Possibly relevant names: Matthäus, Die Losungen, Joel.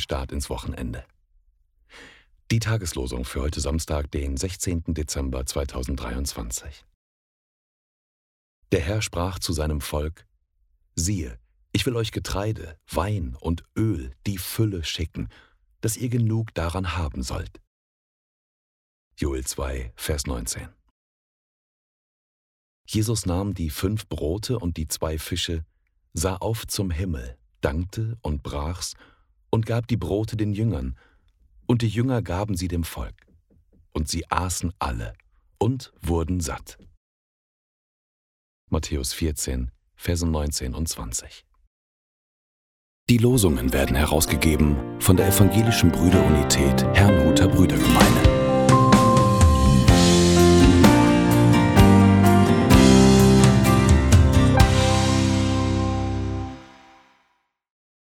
Start ins Wochenende. Die Tageslosung für heute Samstag, den 16. Dezember 2023. Der Herr sprach zu seinem Volk: Siehe, ich will euch Getreide, Wein und Öl, die Fülle schicken, dass ihr genug daran haben sollt. Joel 2, Vers 19. Jesus nahm die 5 Brote und die 2 Fische, sah auf zum Himmel, dankte und brach's und gab die Brote den Jüngern, und die Jünger gaben sie dem Volk. Und sie aßen alle und wurden satt. Matthäus 14, Verse 19 und 20. Die Losungen werden herausgegeben von der Evangelischen Brüderunität Herrnhuter Brüder.